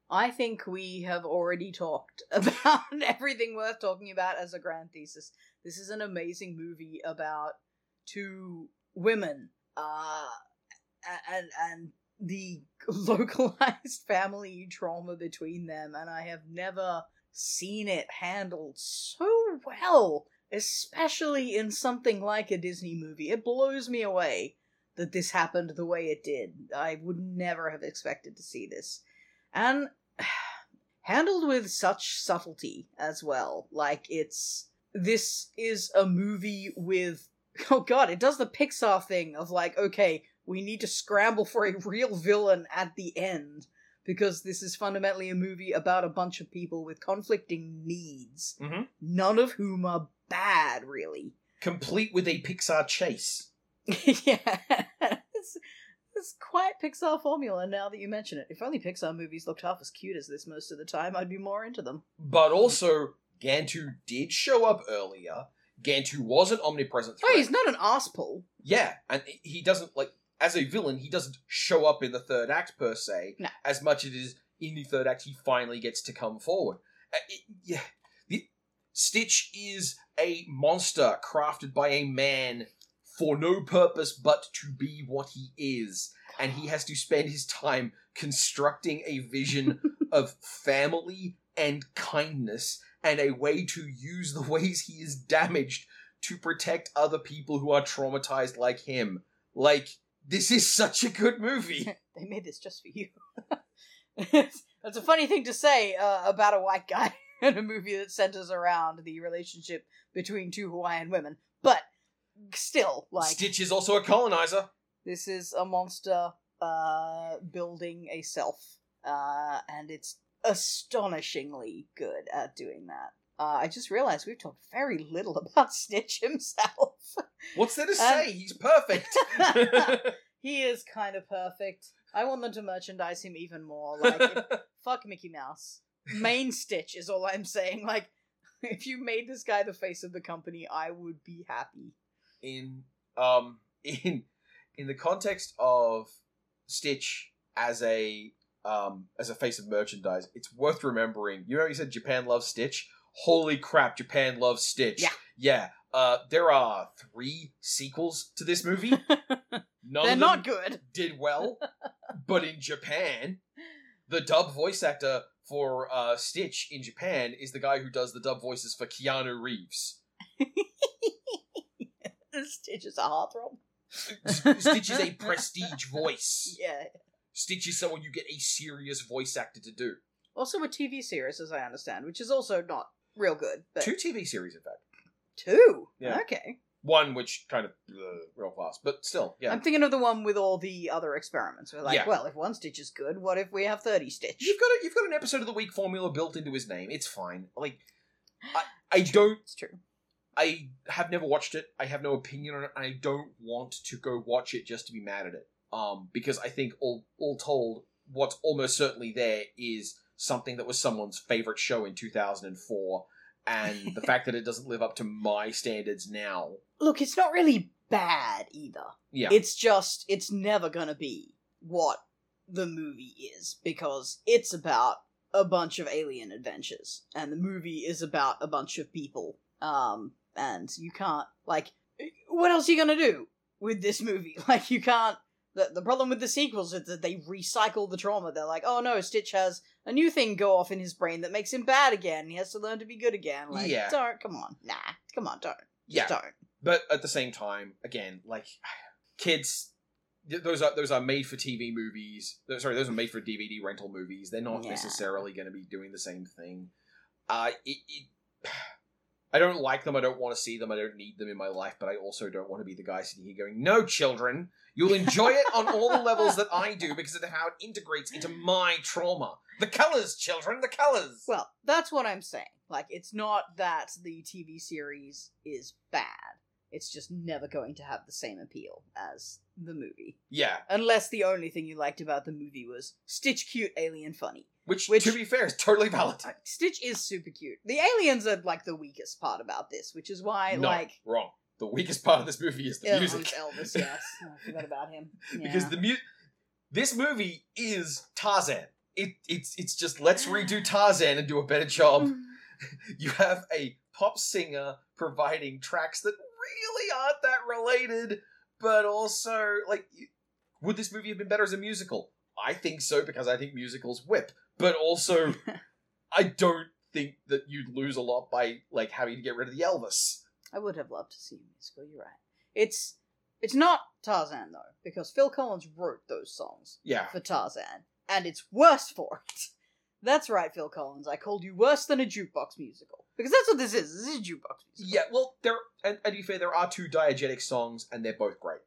I think we have already talked about everything worth talking about as a grand thesis. This is an amazing movie about two women, and the localized family trauma between them, and I have never seen it handled so well, especially in something like a Disney movie. It blows me away that this happened the way it did. I would never have expected to see this. And handled with such subtlety as well. Like, this is a movie with, oh god, it does the Pixar thing of like, okay, we need to scramble for a real villain at the end, because this is fundamentally a movie about a bunch of people with conflicting needs, mm-hmm. none of whom are bad, really. Complete with a Pixar chase. Yeah. It's quite Pixar formula now that you mention it. If only Pixar movies looked half as cute as this most of the time, I'd be more into them. But also, Gantu did show up earlier. Gantu was an omnipresent threat. Oh, he's not an arsehole. Yeah, and he doesn't, like... As a villain, he doesn't show up in the third act, per se, no. as much as it is in the third act he finally gets to come forward. Stitch is a monster crafted by a man for no purpose but to be what he is, and he has to spend his time constructing a vision of family and kindness and a way to use the ways he is damaged to protect other people who are traumatized like him. Like... This is such a good movie. They made this just for you. That's a funny thing to say about a white guy in a movie that centers around the relationship between two Hawaiian women. But still, like... Stitch is also a colonizer. This is a monster building a self. And it's astonishingly good at doing that. I just realized we've talked very little about Stitch himself. What's there to say? He's perfect. He is kind of perfect. I want them to merchandise him even more. Like, fuck Mickey Mouse. Main Stitch is all I'm saying. Like, if you made this guy the face of the company, I would be happy. In in the context of Stitch as a face of merchandise, it's worth remembering. You know, you said Japan loves Stitch. Holy crap, Japan loves Stitch. Yeah. There are 3 sequels to this movie. They're not good. Did well, but in Japan, the dub voice actor for Stitch in Japan is the guy who does the dub voices for Keanu Reeves. Stitch is a heartthrob. Stitch is a prestige voice. Yeah. Stitch is someone you get a serious voice actor to do. Also a TV series, as I understand, which is also not real good. But... 2 TV series, in fact. 2? Yeah. Okay. 1 which kind of real fast, but still, yeah. I'm thinking of the one with all the other experiments. We're like, well, if 1 Stitch is good, what if we have 30 Stitch? You've got an episode of the week formula built into his name. It's fine. Like, It's true. I have never watched it. I have no opinion on it. I don't want to go watch it just to be mad at it. Because I think all told, what's almost certainly there is something that was someone's favorite show in 2004. And the fact that it doesn't live up to my standards now. Look, it's not really bad either. Yeah. It's just, it's never gonna be what the movie is, because it's about a bunch of alien adventures, and the movie is about a bunch of people. And you can't, like, what else are you gonna do with this movie? Like, you can't, the problem with the sequels is that they recycle the trauma. They're like, oh no, Stitch has a new thing go off in his brain that makes him bad again, and he has to learn to be good again. Like, don't, come on, nah, come on, don't. Yeah. Just don't. But at the same time, again, like, kids, those are made-for-TV movies. Sorry, those are made-for-DVD rental movies. They're not necessarily going to be doing the same thing. I don't like them, I don't want to see them, I don't need them in my life, but I also don't want to be the guy sitting here going, no, children, you'll enjoy it on all the levels that I do because of how it integrates into my trauma. The colours, children, the colours! Well, that's what I'm saying. Like, it's not that the TV series is bad. It's just never going to have the same appeal as the movie. Yeah. Unless the only thing you liked about the movie was Stitch cute, alien funny. Which, to be fair, is totally valid. Stitch is super cute. The aliens are, like, the weakest part about this, which is why, wrong. The weakest part of this movie is the music. Elvis, yes. Oh, I forgot about him. Yeah. Because this movie is Tarzan. It's just, let's redo Tarzan and do a better job. You have a pop singer providing tracks that really aren't that related, but also, like, would this movie have been better as a musical? I think so, because I think musicals whip. But also, I don't think that you'd lose a lot by, like, having to get rid of the Elvis. I would have loved to see a musical, you're right. It's not Tarzan, though, because Phil Collins wrote those songs for Tarzan, and it's worse for it. That's right, Phil Collins, I called you worse than a jukebox musical. Because that's what this is. This is a jukebox musical. Yeah, well, and to be fair, there are 2 diegetic songs, and they're both great.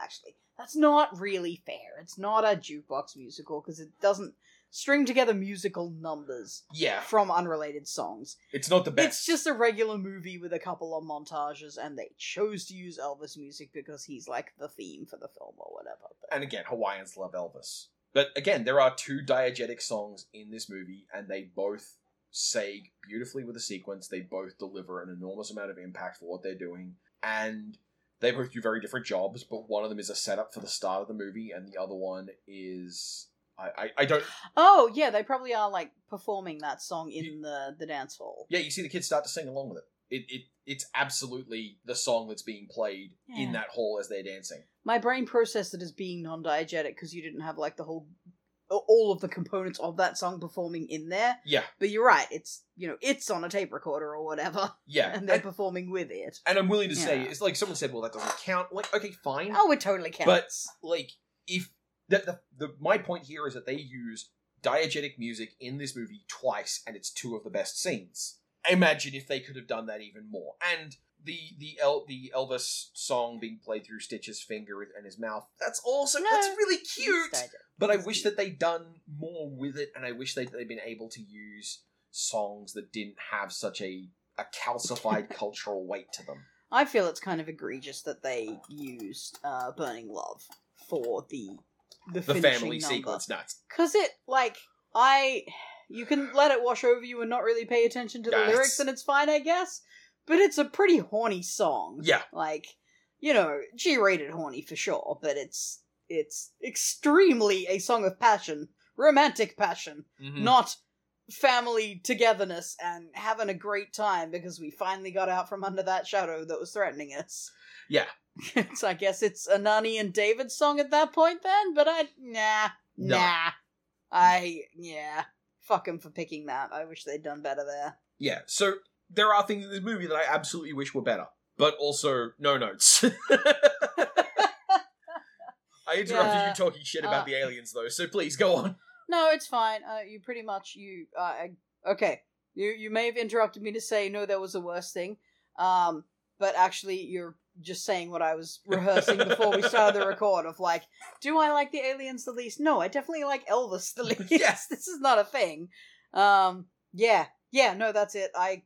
Actually, that's not really fair. It's not a jukebox musical, because it doesn't string together musical numbers from unrelated songs. It's not the best. It's just a regular movie with a couple of montages, and they chose to use Elvis music because he's, like, the theme for the film or whatever. But... And again, Hawaiians love Elvis. But again, there are 2 diegetic songs in this movie, and they both say beautifully with a sequence. They both deliver an enormous amount of impact for what they're doing, and... They both do very different jobs, but one of them is a setup for the start of the movie, and the other one is... I don't... Oh, yeah, they probably are, like, performing that song in the dance hall. Yeah, you see the kids start to sing along with it. It's absolutely the song that's being played in that hall as they're dancing. My brain processed it as being non-diegetic, because you didn't have, like, the whole... all of the components of that song performing in there. Yeah. But you're right, it's, you know, it's on a tape recorder or whatever. Yeah. And they're performing with it. And I'm willing to say, it's like someone said, well, that doesn't count. Like, okay, fine. Oh, it totally counts. But, like, if... my point here is that they use diegetic music in this movie twice, and it's 2 of the best scenes. Imagine if they could have done that even more. And the Elvis song being played through Stitch's finger and his mouth, that's awesome. No, that's really cute. But I wish that they'd done more with it, and I wish they'd been able to use songs that didn't have such a calcified cultural weight to them. I feel it's kind of egregious that they used Burning Love for the family number. Sequence nuts. Because it, like, you can let it wash over you and not really pay attention to the lyrics, and it's fine, I guess, but it's a pretty horny song. Yeah. Like, you know, G-rated horny for sure, but it's extremely a song of passion, romantic passion, not family togetherness and having a great time because we finally got out from under that shadow that was threatening us. Yeah. So I guess it's a Nani and David song at that point then, but fuck them for picking that. I wish they'd done better there. Yeah, so there are things in this movie that I absolutely wish were better, but also no notes. I interrupted you talking shit about the aliens though, so please go on. No, it's fine. Okay. You may have interrupted me to say, no, that was the worst thing. But actually, you're just saying what I was rehearsing before we started the record of like, do I like the aliens the least? No, I definitely like Elvis the least. Yes. This is not a thing. No, that's it. I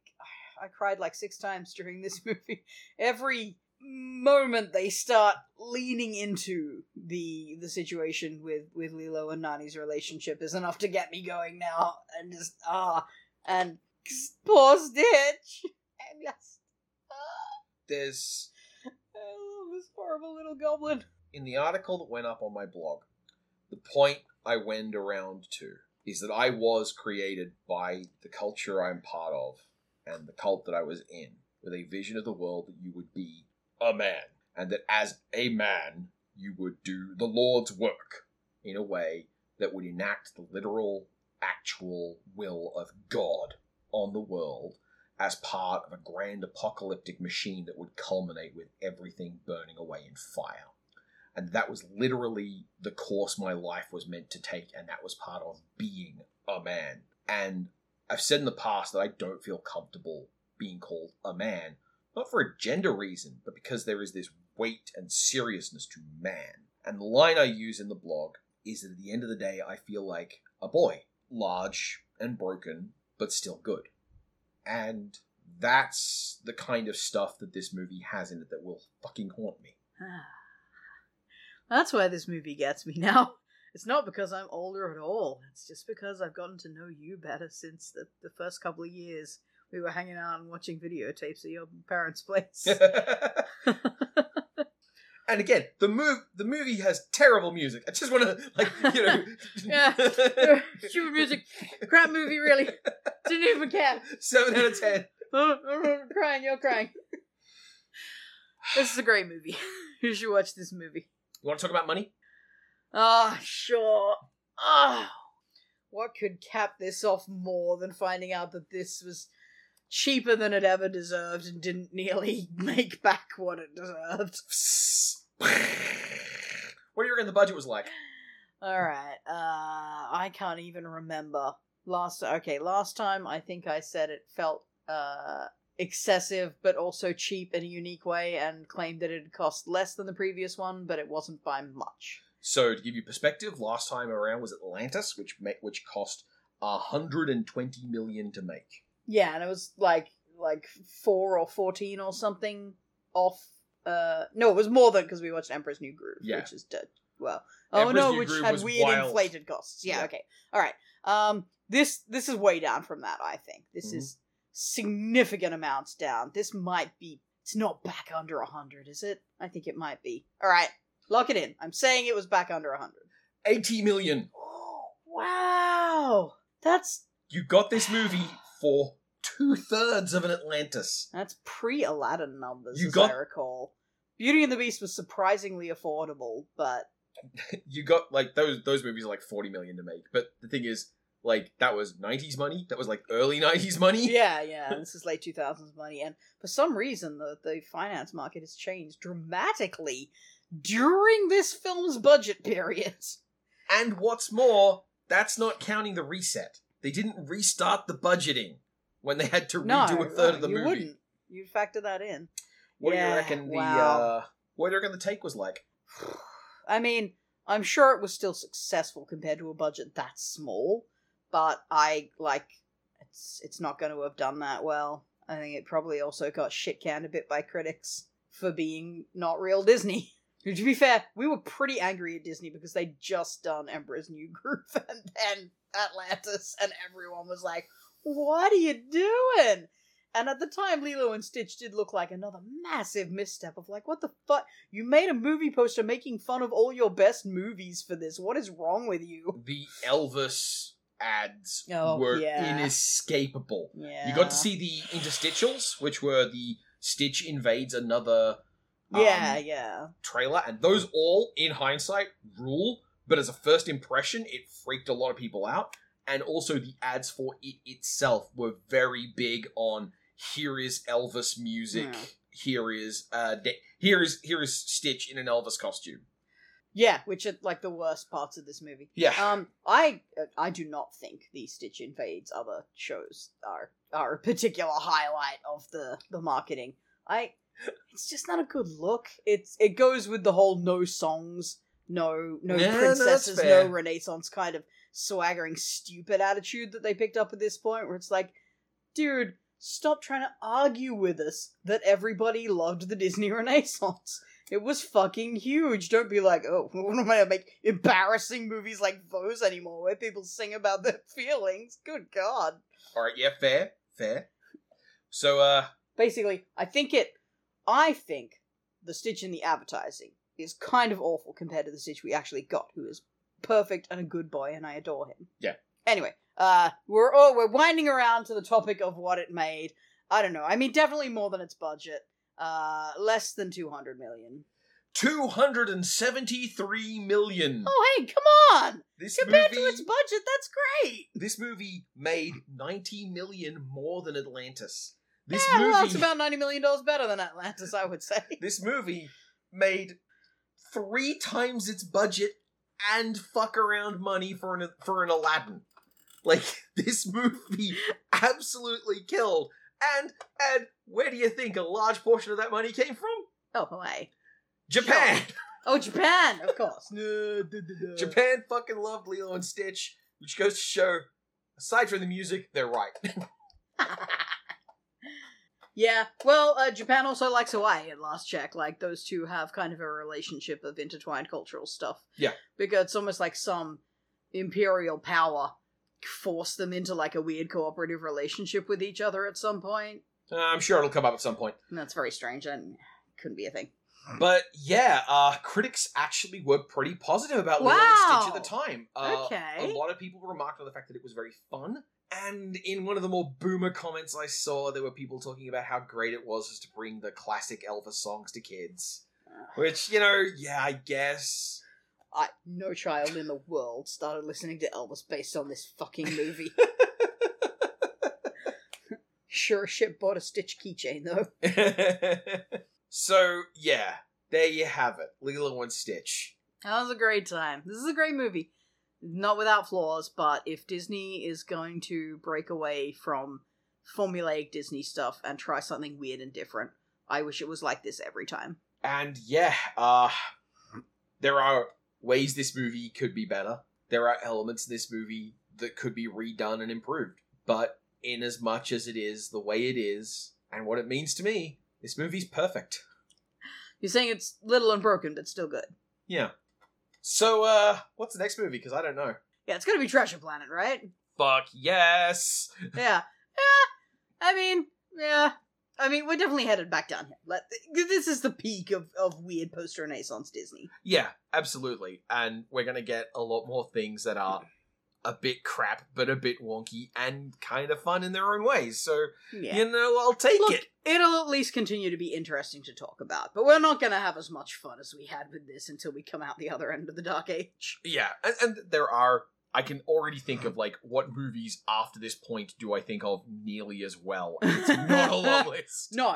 cried like 6 times during this movie. Every moment they start leaning into the situation with Lilo and Nani's relationship is enough to get me going now, and just and poor Stitch. And just, there's I love this horrible little goblin. In the article that went up on my blog, the point I wend around to is that I was created by the culture I'm part of and the cult that I was in, with a vision of the world that you would be a man, and that as a man you would do the Lord's work in a way that would enact the literal, actual will of God on the world as part of a grand apocalyptic machine that would culminate with everything burning away in fire. And that was literally the course my life was meant to take, and that was part of being a man. And I've said in the past that I don't feel comfortable being called a man, not for a gender reason, but because there is this weight and seriousness to man. And the line I use in the blog is that at the end of the day, I feel like a boy, large and broken, but still good. And that's the kind of stuff that this movie has in it that will fucking haunt me. That's why this movie gets me now. It's not because I'm older at all. It's just because I've gotten to know you better since the first couple of years we were hanging out and watching videotapes at your parents' place. And again, the movie has terrible music. I just want to, stupid music. Crap movie, really. Didn't even care. 7 out of 10. I'm crying, you're crying. This is a great movie. You should watch this movie. You want to talk about money? Ah, sure. What could cap this off more than finding out that this was cheaper than it ever deserved and didn't nearly make back what it deserved? What do you reckon the budget was like? Alright, I can't even remember. Last time I think I said it felt excessive but also cheap in a unique way, and claimed that it had cost less than the previous one, but it wasn't by much. So, to give you perspective, last time around was Atlantis, which cost $120 million to make. Yeah, and it was like 4 or 14 or something off. No, it was more than, because we watched Emperor's New Groove, which is dead. Well, which had weird inflated costs. Yeah, okay. All right. This is way down from that, I think. This is significant amounts down. This might be, it's not back under 100, is it? I think it might be. All right. Lock it in. I'm saying it was back under 100. 80 million. Wow. That's... You got this movie for 2/3 of an Atlantis. That's pre-Aladdin numbers, I recall. Beauty and the Beast was surprisingly affordable, but... You got, those movies are, 40 million to make. But the thing is, that was 90s money? That was, early 90s money? Yeah. This is late 2000s money. And for some reason, the finance market has changed dramatically during this film's budget period. And what's more, that's not counting the reset. They didn't restart the budgeting when they had to redo a third of the movie. Wouldn't. You'd factor that in. What do you reckon the take was like? I mean, I'm sure it was still successful compared to a budget that small, but it's not going to have done that well. I think it probably also got shit canned a bit by critics for being not real Disney. To be fair, we were pretty angry at Disney because they'd just done Emperor's New Groove and then Atlantis, and everyone was like, what are you doing? And at the time, Lilo and Stitch did look like another massive misstep of like, what the fuck? You made a movie poster making fun of all your best movies for this. What is wrong with you? The Elvis ads were inescapable. Yeah. You got to see the interstitials, which were the Stitch invades another trailer. And those all, in hindsight, rule. But as a first impression, it freaked a lot of people out. And also the ads for it itself were very big on here is Elvis music, here is Stitch in an Elvis costume. Yeah, which are like the worst parts of this movie. Yeah. I do not think the Stitch Invades other shows are a particular highlight of the marketing. It's just not a good look. It goes with the whole no songs, no princesses, no Renaissance kind of swaggering stupid attitude that they picked up at this point, where it's like, dude, stop trying to argue with us that everybody loved the Disney Renaissance. It was fucking huge. Don't be like, oh, we're not going to make embarrassing movies like those anymore where people sing about their feelings. Good God. Alright, yeah, fair. So, basically, I think the Stitch in the advertising is kind of awful compared to the Stitch we actually got, who is perfect and a good boy, and I adore him. Yeah. Anyway, we're winding around to the topic of what it made. I don't know. I mean, definitely more than its budget. Less than 200 million. 273 million. Oh, hey, come on! Compared to its budget, that's great. This movie made 90 million more than Atlantis. Well, it's about $90 million better than Atlantis, I would say. This movie made 3 times its budget and fuck around money for an Aladdin. Like, this movie absolutely killed. And where do you think a large portion of that money came from? Oh, Hawaii. Japan. Sure. Oh, Japan, of course. Japan fucking loved Lilo and Stitch, which goes to show, aside from the music, they're right. Yeah, well, Japan also likes Hawaii at last check. Like, those two have kind of a relationship of intertwined cultural stuff. Yeah. Because it's almost like some imperial power forced them into, like, a weird cooperative relationship with each other at some point. I'm sure it'll come up at some point. And that's very strange, and couldn't be a thing. But, yeah, critics actually were pretty positive about Lilo and Stitch at the time. Okay. A lot of people remarked on the fact that it was very fun. And in one of the more boomer comments I saw, there were people talking about how great it was to bring the classic Elvis songs to kids. Which, you know, yeah, I guess. No child in the world started listening to Elvis based on this fucking movie. Sure as shit bought a Stitch keychain, though. So, yeah, there you have it. Lilo and Stitch. That was a great time. This is a great movie. Not without flaws, but if Disney is going to break away from formulaic Disney stuff and try something weird and different, I wish it was like this every time. And yeah, there are ways this movie could be better. There are elements in this movie that could be redone and improved. But in as much as it is, the way it is, and what it means to me, this movie's perfect. You're saying it's little and broken, but still good. Yeah. So, what's the next movie? Because I don't know. Yeah, it's gonna be Treasure Planet, right? Fuck yes! I mean, we're definitely headed back down here. This is the peak of weird post-Renaissance Disney. Yeah, absolutely. And we're gonna get a lot more things that are a bit crap, but a bit wonky, and kind of fun in their own ways. So, you know, I'll take it. It'll at least continue to be interesting to talk about, but we're not going to have as much fun as we had with this until we come out the other end of the Dark Age. Yeah, and there are, I can already think of, like, what movies after this point do I think of nearly as well, and it's not a long list. No,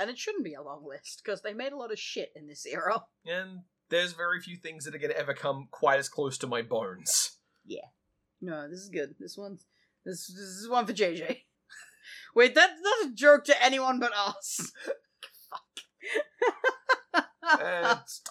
and it shouldn't be a long list, because they made a lot of shit in this era. And there's very few things that are going to ever come quite as close to my bones. Yeah. No, this is good. This is one for JJ. Wait, that's not a joke to anyone but us. Fuck.